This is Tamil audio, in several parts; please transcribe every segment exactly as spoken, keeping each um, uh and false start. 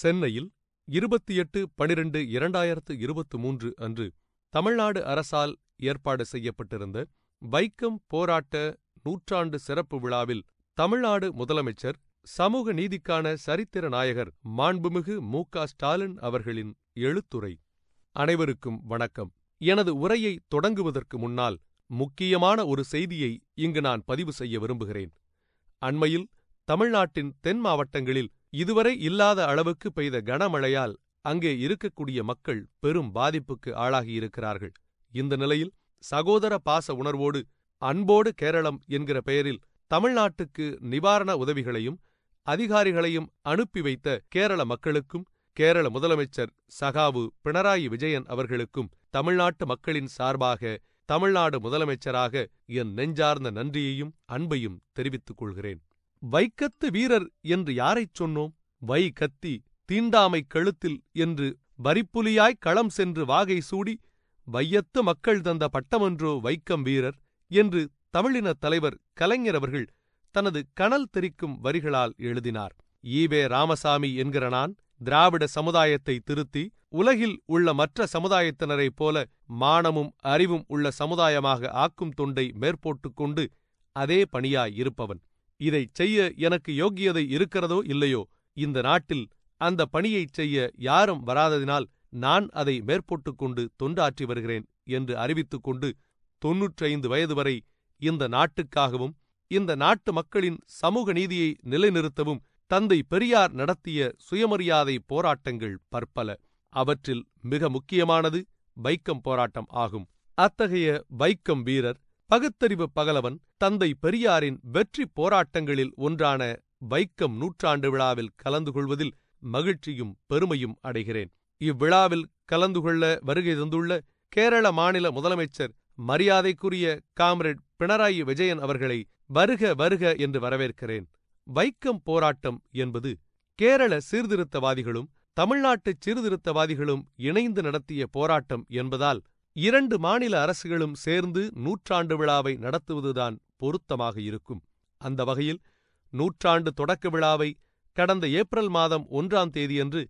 சென்னையில் இருபத்தி எட்டு பனிரெண்டு இரண்டாயிரத்து இருபத்தி மூன்று அன்று தமிழ்நாடு அரசால் ஏற்பாடு செய்யப்பட்டிருந்த வைக்கம் போராட்ட நூற்றாண்டு சிறப்பு விழாவில் தமிழ்நாடு முதலமைச்சர் சமூக நீதிக்கான சரித்திர நாயகர் மாண்புமிகு மு.க. ஸ்டாலின் அவர்களின் எழுத்துரை. அனைவருக்கும் வணக்கம். எனது உரையை தொடங்குவதற்கு முன்னால் முக்கியமான ஒரு செய்தியை இங்கு நான் பதிவு செய்ய விரும்புகிறேன். அண்மையில் தமிழ்நாட்டின் தென் மாவட்டங்களில் இதுவரை இல்லாத அளவுக்கு பெய்த கனமழையால் அங்கே இருக்கக்கூடிய மக்கள் பெரும் பாதிப்புக்கு ஆளாகியிருக்கிறார்கள். இந்த நிலையில் சகோதர பாச உணர்வோடு அன்போடு கேரளம் என்கிற பெயரில் தமிழ்நாட்டுக்கு நிவாரண உதவிகளையும் அதிகாரிகளையும் அனுப்பி வைத்த கேரள மக்களுக்கும் கேரள முதலமைச்சர் சகாவு பினராயி விஜயன் அவர்களுக்கும் தமிழ்நாட்டு மக்களின் சார்பாக தமிழ்நாடு முதலமைச்சராக என் நெஞ்சார்ந்த நன்றியையும் அன்பையும் தெரிவித்துக் கொள்கிறேன். வைக்கத்து வீரர் என்று யாரைச் சொன்னோம்? வை கத்தி தீண்டாமை கழுத்தில் என்று வரிப்புலியாய் களம் சென்று வாகை சூடி வையத்து மக்கள் தந்த பட்டமன்றோ வைக்கம் வீரர் என்று தமிழினத் தலைவர் கலைஞர் அவர்கள் தனது கனல் தெரிக்கும் வரிகளால் எழுதினார். ஈ.வே. ராமசாமி என்கிற நான் திராவிட சமுதாயத்தை திருத்தி உலகில் உள்ள மற்ற சமுதாயத்தினரைப் போல மானமும் அறிவும் உள்ள சமுதாயமாக ஆக்கும் தொண்டை மேற்போட்டுக் கொண்டு அதே பணியாய் இருப்பவன். இதைச் செய்ய எனக்கு யோக்கியதை இருக்கிறதோ இல்லையோ, இந்த நாட்டில் அந்த பணியைச் செய்ய யாரும் வராததினால் நான் அதை மேற்போட்டுக் கொண்டு தொண்டாற்றி வருகிறேன் என்று அறிவித்துக் கொண்டு தொன்னூற்றைந்து வயது வரை இந்த நாட்டுக்காகவும் இந்த நாட்டு மக்களின் சமூக நீதியை நிலைநிறுத்தவும் தந்தை பெரியார் நடத்திய சுயமரியாதை போராட்டங்கள் பற்பல. அவற்றில் மிக முக்கியமானது வைக்கம் போராட்டம் ஆகும். அத்தகைய வைக்கம் வீரர் பகுத்தறிவு பகலவன் தந்தை பெரியாரின் வெற்றி போராட்டங்களில் ஒன்றான வைக்கம் நூற்றாண்டு விழாவில் கலந்து கொள்வதில் மகிழ்ச்சியும் பெருமையும் அடைகிறேன். இவ்விழாவில் கலந்து கொள்ள வருகை தந்துள்ள கேரள மாநில முதலமைச்சர் மரியாதைக்குரிய காம்ரேட் பினராயி விஜயன் அவர்களை வருக வருக என்று வரவேற்கிறேன். வைக்கம் போராட்டம் என்பது கேரள சீர்திருத்தவாதிகளும் தமிழ்நாட்டுச் சீர்திருத்தவாதிகளும் இணைந்து நடத்திய போராட்டம் என்பதால் இரண்டு மாநில அரசுகளும் சேர்ந்து நூற்றாண்டு விழாவை நடத்துவதுதான் பொருத்தமாக இருக்கும். அந்த வகையில் நூற்றாண்டு தொடக்க விழாவை கடந்த ஏப்ரல் மாதம் ஒன்றாம் தேதியன்று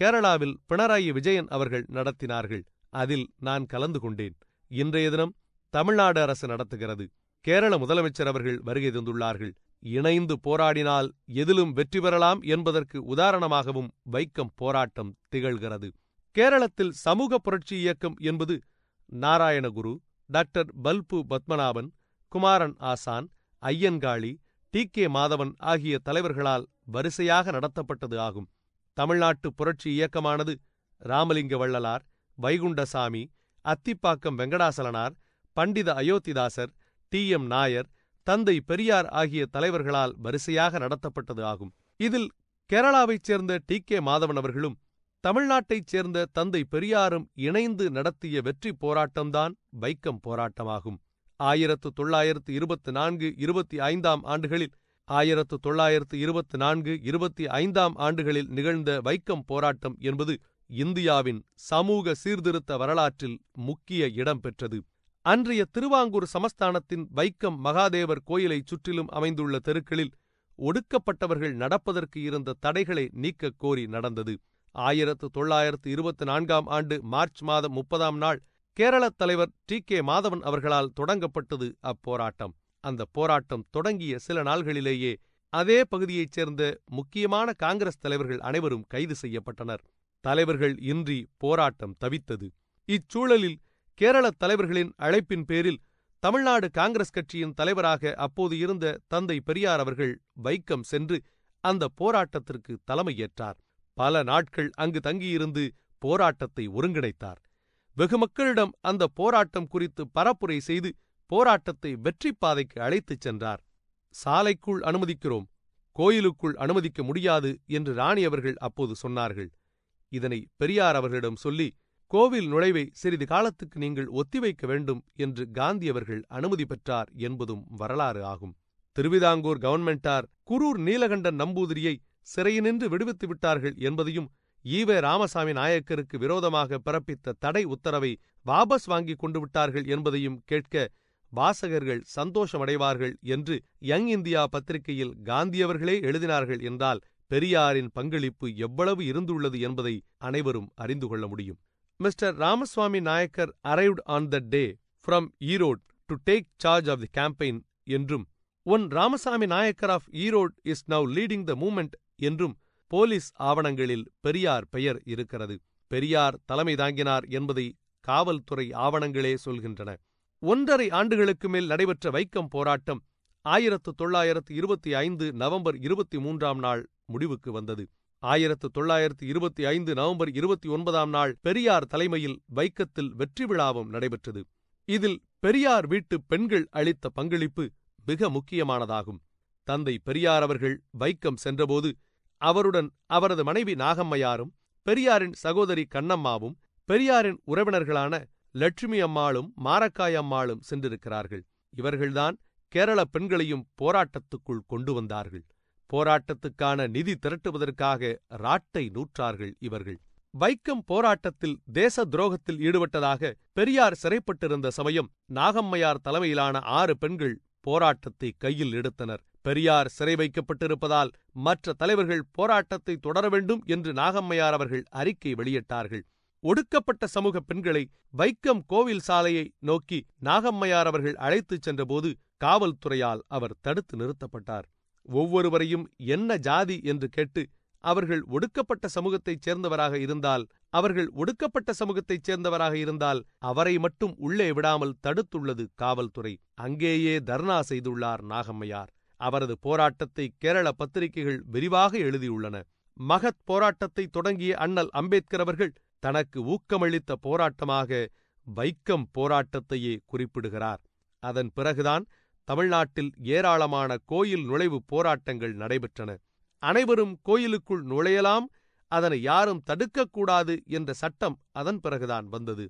கேரளாவில் பினராயி விஜயன் அவர்கள் நடத்தினார்கள். அதில் நான் கலந்து கொண்டேன். இன்றைய தினம் தமிழ்நாடு அரசு நடத்துகிறது. கேரள முதலமைச்சர் அவர்கள் வருகை தந்துள்ளார்கள். இணைந்து போராடினால் எதிலும் வெற்றி பெறலாம் என்பதற்கு உதாரணமாகவும் வைக்கம் போராட்டம் திகழ்கிறது. கேரளத்தில் சமூக புரட்சி இயக்கம் என்பது Narayana Guru, doctor Palpu Padmanabhan, Kumaran Asan, Ayyankali, D K Madhavan ஆகிய தலைவர்களால் வரிசையாக நடத்தப்பட்டது ஆகும். தமிழ்நாட்டு புரட்சி இயக்கமானது ராமலிங்க வள்ளலார், வைகுண்டசாமி, அத்திப்பாக்கம் வெங்கடாசலனார், பண்டித அயோத்திதாசர், டி எம் நாயர், தந்தை பெரியார் ஆகிய தலைவர்களால் வரிசையாக நடத்தப்பட்டது ஆகும். இதில் கேரளாவைச் சேர்ந்த டி கே மாதவன் அவர்களும் தமிழ்நாட்டைச் சேர்ந்த தந்தை பெரியாரும் இணைந்து நடத்திய வெற்றி போராட்டம்தான் வைக்கம் போராட்டமாகும். ஆயிரத்து தொள்ளாயிரத்து இருபத்தி நான்கு இருபத்தி ஐந்தாம் ஆண்டுகளில் ஆயிரத்து தொள்ளாயிரத்து இருபத்தி நான்கு இருபத்தி ஐந்தாம் ஆண்டுகளில் நிகழ்ந்த வைக்கம் போராட்டம் என்பது இந்தியாவின் சமூக சீர்திருத்த வரலாற்றில் முக்கிய இடம் பெற்றது. அன்றைய திருவாங்கூர் சமஸ்தானத்தின் வைக்கம் மகாதேவர் கோயிலைச் சுற்றிலும் அமைந்துள்ள தெருக்களில் ஒடுக்கப்பட்டவர்கள் நடப்பதற்கு இருந்த தடைகளை நீக்கக் கோரி நடந்தது. ஆயிரத்து தொள்ளாயிரத்து இருபத்தி நான்காம் ஆண்டு மார்ச் மாதம் முப்பதாம் நாள் கேரளத் தலைவர் டி கே மாதவன் அவர்களால் தொடங்கப்பட்டது அப்போராட்டம். அந்த போராட்டம் தொடங்கிய சில நாள்களிலேயே அதே பகுதியைச் சேர்ந்த முக்கியமான காங்கிரஸ் தலைவர்கள் அனைவரும் கைது செய்யப்பட்டனர். தலைவர்கள் இன்றி போராட்டம் தவித்தது. இச்சூழலில் கேரளத் தலைவர்களின் அழைப்பின் பேரில் தமிழ்நாடு காங்கிரஸ் கட்சியின் தலைவராக அப்போது இருந்த தந்தை பெரியார் அவர்கள் வைக்கம் சென்று அந்த போராட்டத்திற்கு தலைமையேற்றார். பல நாட்கள் அங்கு தங்கியிருந்து போராட்டத்தை ஒருங்கிணைத்தார். வெகு மக்களிடம் அந்த போராட்டம் குறித்து பரப்புரை செய்து போராட்டத்தை வெற்றிப் பாதைக்கு அழைத்துச் சென்றார். சாலைக்குள் அனுமதிக்கிறோம், கோயிலுக்குள் அனுமதிக்க முடியாது என்று ராணி அவர்கள் அப்போது சொன்னார்கள். இதனை பெரியார் அவர்களிடம் சொல்லி, கோவில் நுழைவை சிறிது காலத்துக்கு நீங்கள் ஒத்திவைக்க வேண்டும் என்று காந்தி அவர்கள் அனுமதி பெற்றார் என்பதும் வரலாறு ஆகும். திருவிதாங்கூர் கவர்மெண்டார் குரூர் நீலகண்டன் நம்பூதிரியை சிறையினின்று விடுவித்து விட்டார்கள் என்பதையும் ஈ.வே. ராமசாமி நாயக்கருக்கு விரோதமாக பிறப்பித்த தடை உத்தரவை வாபஸ் வாங்கி கொண்டு விட்டார்கள் என்பதையும் கேட்க வாசகர்கள் சந்தோஷமடைவார்கள் என்று யங் இந்தியா பத்திரிகையில் காந்தியவர்களே எழுதினார்கள் என்றால் பெரியாரின் பங்களிப்பு எவ்வளவு இருந்துள்ளது என்பதை அனைவரும் அறிந்து கொள்ள முடியும். Mister Ramaswamy Naicker arrived on the day from Erode to take charge of the campaign என்றும், one Ramasamy Naicker of Erode is now leading the movement என்றும் போலீஸ் ஆவணங்களில் பெரியார் பெயர் இருக்கிறது. பெரியார் தலைமை தாங்கினார் என்பதை காவல்துறை ஆவணங்களே சொல்கின்றன. ஒன்றரை ஆண்டுகளுக்கு மேல் நடைபெற்ற வைக்கம் போராட்டம் ஆயிரத்து தொள்ளாயிரத்து இருபத்தி ஐந்து நவம்பர் இருபத்தி மூன்றாம் நாள் முடிவுக்கு வந்தது. ஆயிரத்து தொள்ளாயிரத்து இருபத்தி ஐந்து நவம்பர் இருபத்தி ஒன்பதாம் நாள் பெரியார் தலைமையில் வைக்கத்தில் வெற்றி விழாவும் நடைபெற்றது. இதில் பெரியார் வீட்டு பெண்கள் அளித்த பங்களிப்பு மிக முக்கியமானதாகும். தந்தை பெரியார் அவர்கள் வைக்கம் சென்றபோது அவருடன் அவரது மனைவி நாகம்மையாரும் பெரியாரின் சகோதரி கண்ணம்மாவும் பெரியாரின் உறவினர்களான லட்சுமி அம்மாளும் மாரக்காய அம்மாளும் சென்றிருக்கிறார்கள். இவர்கள்தான் கேரள பெண்களையும் போராட்டத்துக்குள் கொண்டு வந்தார்கள். போராட்டத்துக்கான நிதி திரட்டுவதற்காக ராட்டை நூற்றார்கள் இவர்கள். வைக்கம் போராட்டத்தில் தேச துரோகத்தில் ஈடுபட்டதாக பெரியார் சிறைப்பட்டிருந்த சமயம் நாகம்மையார் தலைமையிலான ஆறு பெண்கள் போராட்டத்தை கையில் எடுத்தனர். பெரியார் சிறை வைக்கப்பட்டிருப்பதால் மற்ற தலைவர்கள் போராட்டத்தை தொடர வேண்டும் என்று நாகம்மையார் அவர்கள் அறிக்கை வெளியிட்டார்கள். ஒடுக்கப்பட்ட சமூக பெண்களை வைக்கம் கோவில் சாலையை நோக்கி நாகம்மையார் அவர்கள் அழைத்துச் சென்றபோது காவல்துறையால் அவர் தடுத்து நிறுத்தப்பட்டார். ஒவ்வொருவரையும் என்ன ஜாதி என்று கேட்டு அவர்கள் ஒடுக்கப்பட்ட சமூகத்தைச் சேர்ந்தவராக இருந்தால் அவர்கள் ஒடுக்கப்பட்ட சமூகத்தைச் சேர்ந்தவராக இருந்தால் அவரை மட்டும் உள்ளே விடாமல் தடுத்துள்ளது காவல்துறை. அங்கேயே தர்ணா செய்துள்ளார் நாகம்மையார். அவரது போராட்டத்தை கேரள பத்திரிகைகள் விரிவாக எழுதியுள்ளன. மகத் போராட்டத்தை தொடங்கிய அண்ணல் அம்பேத்கர் அவர்கள் தனக்கு ஊக்கமளித்த போராட்டமாக வைக்கம் போராட்டத்தையே குறிப்பிடுகிறார். அதன் பிறகுதான் தமிழ்நாட்டில் ஏராளமான கோயில் நுழைவு போராட்டங்கள் நடைபெற்றன. அனைவரும் கோயிலுக்குள் நுழையலாம், அதனை யாரும் தடுக்கக்கூடாது என்ற சட்டம் அதன் பிறகுதான் வந்தது.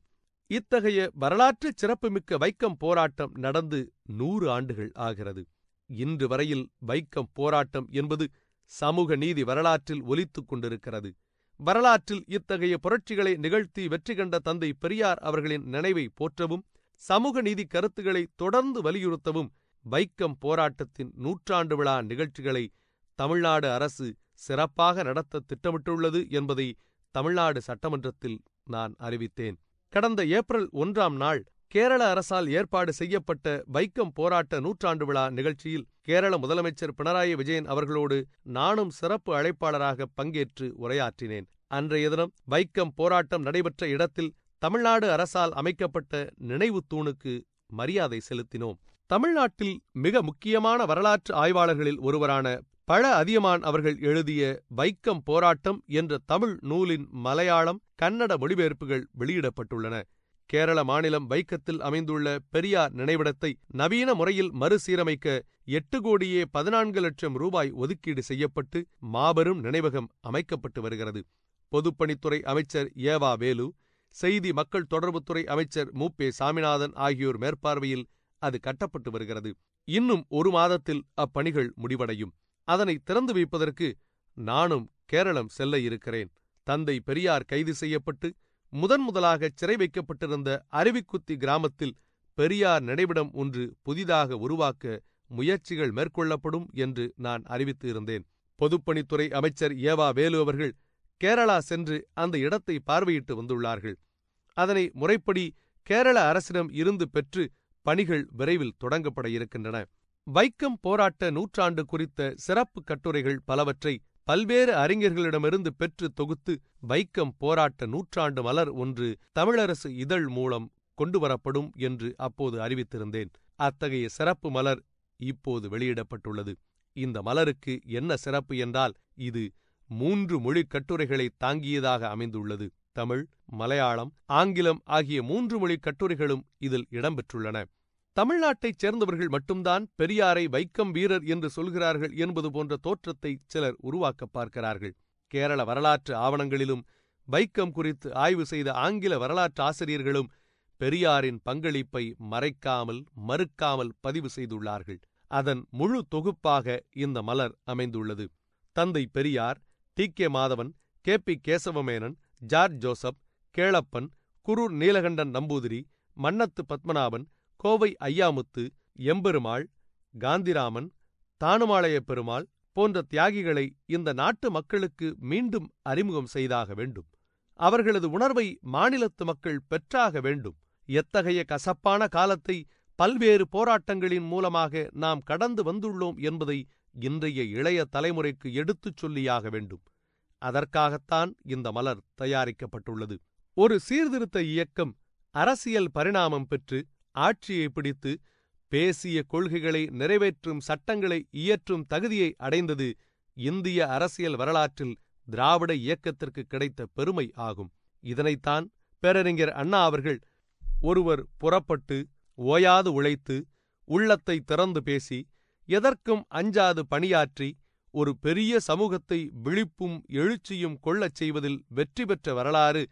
இத்தகைய வரலாற்று சிறப்புமிக்க வைக்கம் போராட்டம் நடந்து நூறு ஆண்டுகள் ஆகிறது. இன்று வரையில் வைக்கம் போராட்டம் என்பது சமூக நீதி வரலாற்றில் ஒலித்துக் கொண்டிருக்கிறது. வரலாற்றில் இத்தகைய புரட்சிகளை நிகழ்த்தி வெற்றி கண்ட தந்தை பெரியார் அவர்களின் நினைவை போற்றவும் சமூக நீதி கருத்துக்களை தொடர்ந்து வலியுறுத்தவும் வைக்கம் போராட்டத்தின் நூற்றாண்டு விழா நிகழ்ச்சிகளை தமிழ்நாடு அரசு சிறப்பாக நடத்த திட்டமிட்டுள்ளது என்பதை தமிழ்நாடு சட்டமன்றத்தில் நான் அறிவித்தேன். கடந்த ஏப்ரல் ஒன்றாம் நாள் கேரள அரசால் ஏற்பாடு செய்யப்பட்ட வைக்கம் போராட்ட நூற்றாண்டு விழா நிகழ்ச்சியில் கேரள முதலமைச்சர் பினராயி விஜயன் அவர்களோடு நானும் சிறப்பு அழைப்பாளராக பங்கேற்று உரையாற்றினேன். அன்றைய தினம் வைக்கம் போராட்டம் நடைபெற்ற இடத்தில் தமிழ்நாடு அரசால் அமைக்கப்பட்ட நினைவு தூணுக்கு மரியாதை செலுத்தினோம். தமிழ்நாட்டில் மிக முக்கியமான வரலாற்று ஆய்வாளர்களில் ஒருவரான பழ அதியமான் அவர்கள் எழுதிய வைக்கம் போராட்டம் என்ற தமிழ் நூலின் மலையாளம் கன்னட மொழிபெயர்ப்புகள் வெளியிடப்பட்டுள்ளன. கேரள மாநிலம் வைக்கத்தில் அமைந்துள்ள பெரியார் நினைவிடத்தை நவீன முறையில் மறுசீரமைக்க எட்டு கோடியே பதினான்கு லட்சம் ரூபாய் ஒதுக்கீடு செய்யப்பட்டு மாபெரும் நினைவகம் அமைக்கப்பட்டு வருகிறது. பொதுப்பணித்துறை அமைச்சர் ஏவா வேலு, செய்தி மக்கள் தொடர்புத்துறை அமைச்சர் மூப்பே சாமிநாதன் ஆகியோர் மேற்பார்வையில் அது கட்டப்பட்டு வருகிறது. இன்னும் ஒரு மாதத்தில் அப்பணிகள் முடிவடையும். அதனை திறந்து வைப்பதற்கு நானும் கேரளம் செல்ல இருக்கிறேன். தந்தை பெரியார் கைது செய்யப்பட்டு முதன் முதலாக சிறை வைக்கப்பட்டிருந்த அருவிக்குத்தி கிராமத்தில் பெரியார் நினைவிடம் ஒன்று புதிதாக உருவாக்க முயற்சிகள் மேற்கொள்ளப்படும் என்று நான் அறிவித்து இருந்தேன். பொதுப்பணித்துறை அமைச்சர் ஏவா வேலு அவர்கள் கேரளா சென்று அந்த இடத்தை பார்வையிட்டு வந்துள்ளார்கள். அதனை முறைப்படி கேரள அரசிடம் இருந்து பெற்று பணிகள் விரைவில் தொடங்கப்பட இருக்கின்றன. வைக்கம் போராட்ட நூற்றாண்டு குறித்த சிறப்பு கட்டுரைகள் பலவற்றை பல்வேறு அறிஞர்களிடமிருந்து பெற்று தொகுத்து வைக்கம் போராட்ட நூற்றாண்டு மலர் ஒன்று தமிழரசு இதழ் மூலம் கொண்டுவரப்படும் என்று அப்போது அறிவித்திருந்தேன். அத்தகைய சிறப்பு மலர் இப்போது வெளியிடப்பட்டுள்ளது. இந்த மலருக்கு என்ன சிறப்பு என்றால் இது மூன்று மொழி கட்டுரைகளை தாங்கியதாக அமைந்துள்ளது. தமிழ், மலையாளம், ஆங்கிலம் ஆகிய மூன்று மொழி கட்டுரைகளும் இதில் இடம்பெற்றுள்ளன. தமிழ்நாட்டைச் சேர்ந்தவர்கள் மட்டும்தான் பெரியாரை வைக்கம் வீரர் என்று சொல்கிறார்கள் என்பது போன்ற தோற்றத்தை சிலர் உருவாக்க பார்க்கிறார்கள். கேரள வரலாற்று ஆவணங்களிலும் வைக்கம் குறித்து ஆய்வு செய்த ஆங்கில வரலாற்று ஆசிரியர்களும் பெரியாரின் பங்களிப்பை மறைக்காமல் மறுக்காமல் பதிவு செய்துள்ளார்கள். அதன் முழு தொகுப்பாக இந்த மலர் அமைந்துள்ளது. தந்தை Periyar, T K. Madhavan, K P. Kesavamenon, George Joseph, Kelappan, Guru Neelakandan Namboothiri, Mannathu Padmanabhan, Kovai Ayyamuthu, Emperumal, Gandhiraman, Thanumalaya Perumal, போன்ற தியாகிகளை இந்த நாட்டு மக்களுக்கு மீண்டும் அறிமுகம் செய்தாக வேண்டும். அவர்களது உணர்வை மாநிலத்து மக்கள் பெற்றாக வேண்டும். எத்தகைய கசப்பான காலத்தை பல்வேறு போராட்டங்களின் மூலமாக நாம் கடந்து வந்துள்ளோம் என்பதை இன்றைய இளைய தலைமுறைக்கு எடுத்துச் சொல்லியாக வேண்டும். அதற்காகத்தான் இந்த மலர் தயாரிக்கப்பட்டுள்ளது. ஒரு சீர்திருத்த இயக்கம் அரசியல் பரிணாமம் பெற்று ஆட்சியை பிடித்து பேசிய கொள்கைகளை நிறைவேற்றும் சட்டங்களை இயற்றும் தகுதியை அடைந்தது இந்திய அரசியல் வரலாற்றில் திராவிட இயக்கத்திற்கு கிடைத்த பெருமை ஆகும். இதனைத்தான் பேரறிஞர் அண்ணா அவர்கள் ஒருவர் புறப்பட்டு ஓயாது உழைத்து உள்ளத்தை திறந்து பேசி எதற்கும் அஞ்சாது பணியாற்றி ஒரு பெரிய சமூகத்தை விழிப்பும் எழுச்சியும் கொள்ளச் செய்வதில் வெற்றி பெற்ற வரலாறு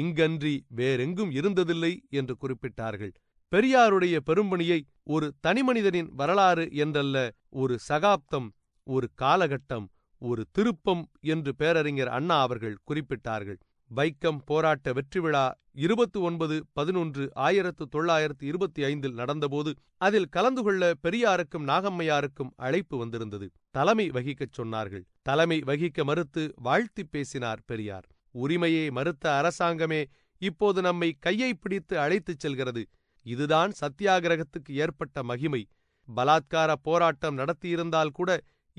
இங்கன்றி வேறெங்கும் இருந்ததில்லை என்று குறிப்பிட்டார்கள். பெரியாருடைய பெரும்பணியை ஒரு தனிமனிதனின் வரலாறு என்றல்ல, ஒரு சகாப்தம், ஒரு காலகட்டம், ஒரு திருப்பம் என்று பேரறிஞர் அண்ணா அவர்கள் குறிப்பிட்டார்கள். வைக்கம் போராட்ட வெற்றி விழா இருபத்தி ஒன்பது பதினொன்று ஆயிரத்து தொள்ளாயிரத்து இருபத்தி ஐந்தில் நடந்தபோது அதில் கலந்து கொள்ள பெரியாருக்கும் நாகம்மையாருக்கும் அழைப்பு வந்திருந்தது. தலைமை வகிக்கச் சொன்னார்கள். தலைமை வகிக்க மறுத்து வாழ்த்தி பேசினார் பெரியார். உரிமையை மறுத்த அரசாங்கமே இப்போது நம்மை கையை பிடித்து அழைத்துச் செல்கிறது. இதுதான் சத்தியாகிரகத்துக்கு ஏற்பட்ட மகிமை. பலாத்கார போராட்டம் நடத்தியிருந்தால் கூட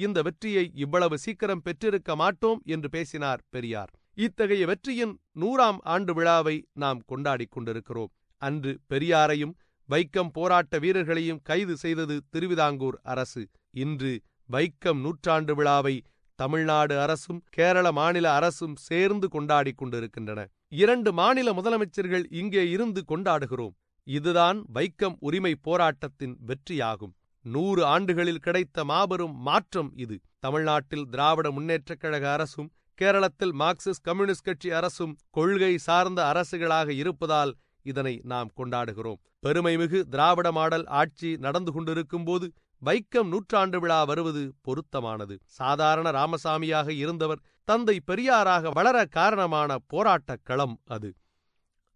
இந்த வெற்றியை இவ்வளவு சீக்கிரம் பெற்றிருக்க மாட்டோம் என்று பேசினார் பெரியார். இத்தகைய வெற்றியின் நூறாம் ஆண்டு விழாவை நாம் கொண்டாடிக் கொண்டிருக்கிறோம். அன்று பெரியாரையும் வைக்கம் போராட்ட வீரர்களையும் கைது செய்தது திருவிதாங்கூர் அரசு. இன்று வைக்கம் நூற்றாண்டு விழாவை தமிழ்நாடு அரசும் கேரள மாநில அரசும் சேர்ந்து கொண்டாடிக் கொண்டிருக்கின்றன. இரண்டு மாநில முதலமைச்சர்கள் இங்கே இருந்து கொண்டாடுகிறோம். இதுதான் வைக்கம் உரிமை போராட்டத்தின் வெற்றியாகும். நூறு ஆண்டுகளில் கிடைத்த மாபெரும் மாற்றம் இது. தமிழ்நாட்டில் திராவிட முன்னேற்றக் கழக அரசும் கேரளத்தில் மார்க்சிஸ்ட் கம்யூனிஸ்ட் கட்சி அரசும் கொள்கை சார்ந்த அரசுகளாக இருப்பதால் இதனை நாம் கொண்டாடுகிறோம். பெருமைமிகு திராவிட மாடல் ஆட்சி நடந்து கொண்டிருக்கும் போது வைக்கம் நூற்றாண்டு விழா வருவது பொருத்தமானது. சாதாரண ராமசாமியாக இருந்தவர் தந்தை பெரியாராக வளர காரணமான போராட்டக் களம் அது.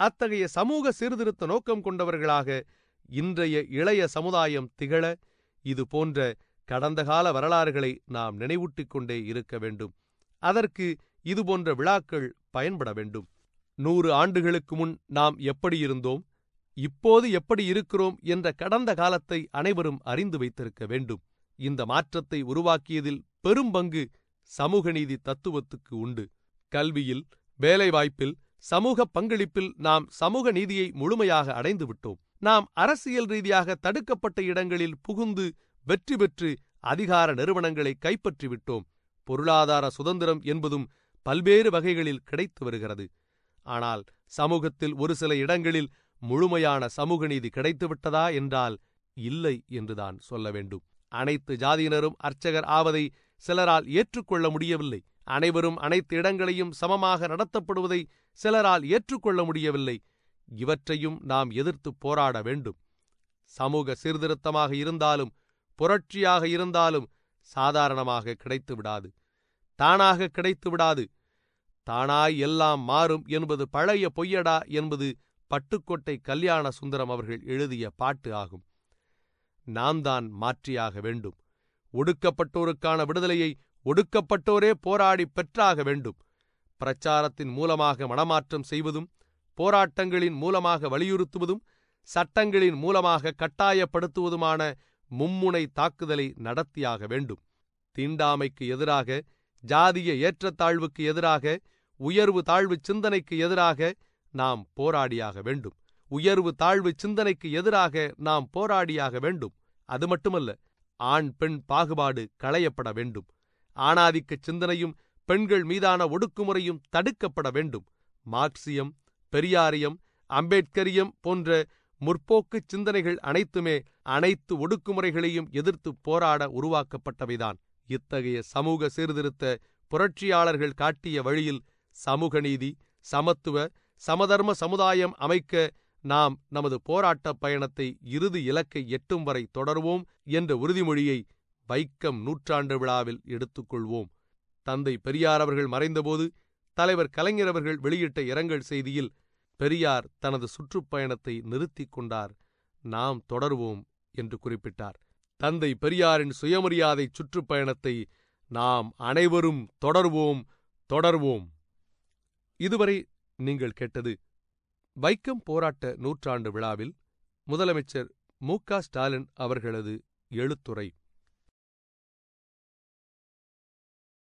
அத்தகைய சமூக சீர்திருத்த நோக்கம் கொண்டவர்களாக இன்றைய இளைய சமுதாயம் திகழ இது போன்ற கடந்த கால வரலாறுகளை நாம் நினைவூட்டிக் கொண்டே இருக்க வேண்டும். அதற்கு இதுபோன்ற விழாக்கள் பயன்பட வேண்டும். நூறு ஆண்டுகளுக்கு முன் நாம் எப்படி இருந்தோம், இப்போது எப்படி இருக்கிறோம் என்ற கடந்த காலத்தை அனைவரும் அறிந்து வைத்திருக்க வேண்டும். இந்த மாற்றத்தை உருவாக்கியதில் பெரும்பங்கு சமூக நீதி தத்துவத்துக்கு உண்டு. கல்வியில், வேலைவாய்ப்பில், சமூக பங்களிப்பில் நாம் சமூக நீதியை முழுமையாக அடைந்துவிட்டோம். நாம் அரசியல் ரீதியாக தடுக்கப்பட்ட இடங்களில் புகுந்து வெற்றி பெற்று அதிகார நிறுவனங்களை கைப்பற்றிவிட்டோம். பொருளாதார சுதந்திரம் என்பதும் பல்வேறு வகைகளில் கிடைத்து வருகிறது. ஆனால் சமூகத்தில் ஒரு சில இடங்களில் முழுமையான சமூக நீதி கிடைத்துவிட்டதா என்றால் இல்லை என்றுதான் சொல்ல வேண்டும். அனைத்து ஜாதியினரும் அர்ச்சகர் ஆவதை சிலரால் ஏற்றுக்கொள்ள முடியவில்லை. அனைவரும் அனைத்து இடங்களையும் சமமாக நடத்தப்படுவதை சிலரால் ஏற்றுக்கொள்ள முடியவில்லை. இவற்றையும் நாம் எதிர்த்து போராட வேண்டும். சமூக சீர்திருத்தமாக இருந்தாலும் புரட்சியாக இருந்தாலும் சாதாரணமாக கிடைத்து விடாது, தானாக கிடைத்து விடாது. தானாய் எல்லாம் மாறும் என்பது பழைய பொய்யடா என்பது பட்டுக்கோட்டை கல்யாண சுந்தரம் அவர்கள் எழுதிய பாட்டு ஆகும். நாம் தான் மாற்றியாக வேண்டும். ஒடுக்கப்பட்டோருக்கான விடுதலையை ஒடுக்கப்பட்டோரே போராடி பெற்றாக வேண்டும். பிரச்சாரத்தின் மூலமாக மனமாற்றம் செய்வதும், போராட்டங்களின் மூலமாக வலியுறுத்துவதும், சட்டங்களின் மூலமாக கட்டாயப்படுத்துவதுமான மும்முனை தாக்குதலை நடத்தியாக வேண்டும். தீண்டாமைக்கு எதிராக, ஜாதிய ஏற்றத்தாழ்வுக்கு எதிராக, உயர்வு தாழ்வு சிந்தனைக்கு எதிராக நாம் போராடியாக வேண்டும். உயர்வு தாழ்வு சிந்தனைக்கு எதிராக நாம் போராடியாக வேண்டும். அது மட்டுமல்ல, ஆண் பெண் பாகுபாடு களையப்பட வேண்டும். ஆணாதிக்க சிந்தனையும் பெண்கள் மீதான ஒடுக்குமுறையும் தடுக்கப்பட வேண்டும். மார்க்சியம், பெரியாரியம், அம்பேத்கரியம் போன்ற முற்போக்கு சிந்தனைகள் அனைத்துமே அனைத்து ஒடுக்குமுறைகளையும் எதிர்த்து போராட உருவாக்கப்பட்டவைதான். இத்தகைய சமூக சீர்திருத்த புரட்சியாளர்கள் காட்டிய வழியில் சமூக நீதி, சமத்துவ, சமதர்ம சமுதாயம் அமைக்க நாம் நமது போராட்ட பயணத்தை இறுதி இலக்கை எட்டும் வரை தொடர்வோம் என்ற உறுதிமொழியை வைக்கம் நூற்றாண்டு விழாவில் எடுத்துக்கொள்வோம். தந்தை பெரியார் அவர்கள் மறைந்தபோது தலைவர் கலைஞர் அவர்கள் வெளியிட்ட இரங்கல் செய்தியில் பெரியார் தனது சுற்றுப்பயணத்தை நிறுத்திக் கொண்டார், நாம் தொடர்வோம் என்று குறிப்பிட்டார். தந்தை பெரியாரின் சுயமரியாதை சுற்றுப்பயணத்தை நாம் அனைவரும் தொடர்வோம் தொடர்வோம். இதுவரை நீங்கள் கேட்டது வைக்கம் போராட்ட நூற்றாண்டு விழாவில் முதலமைச்சர் மு க ஸ்டாலின் அவர்களது எழுத்துரை.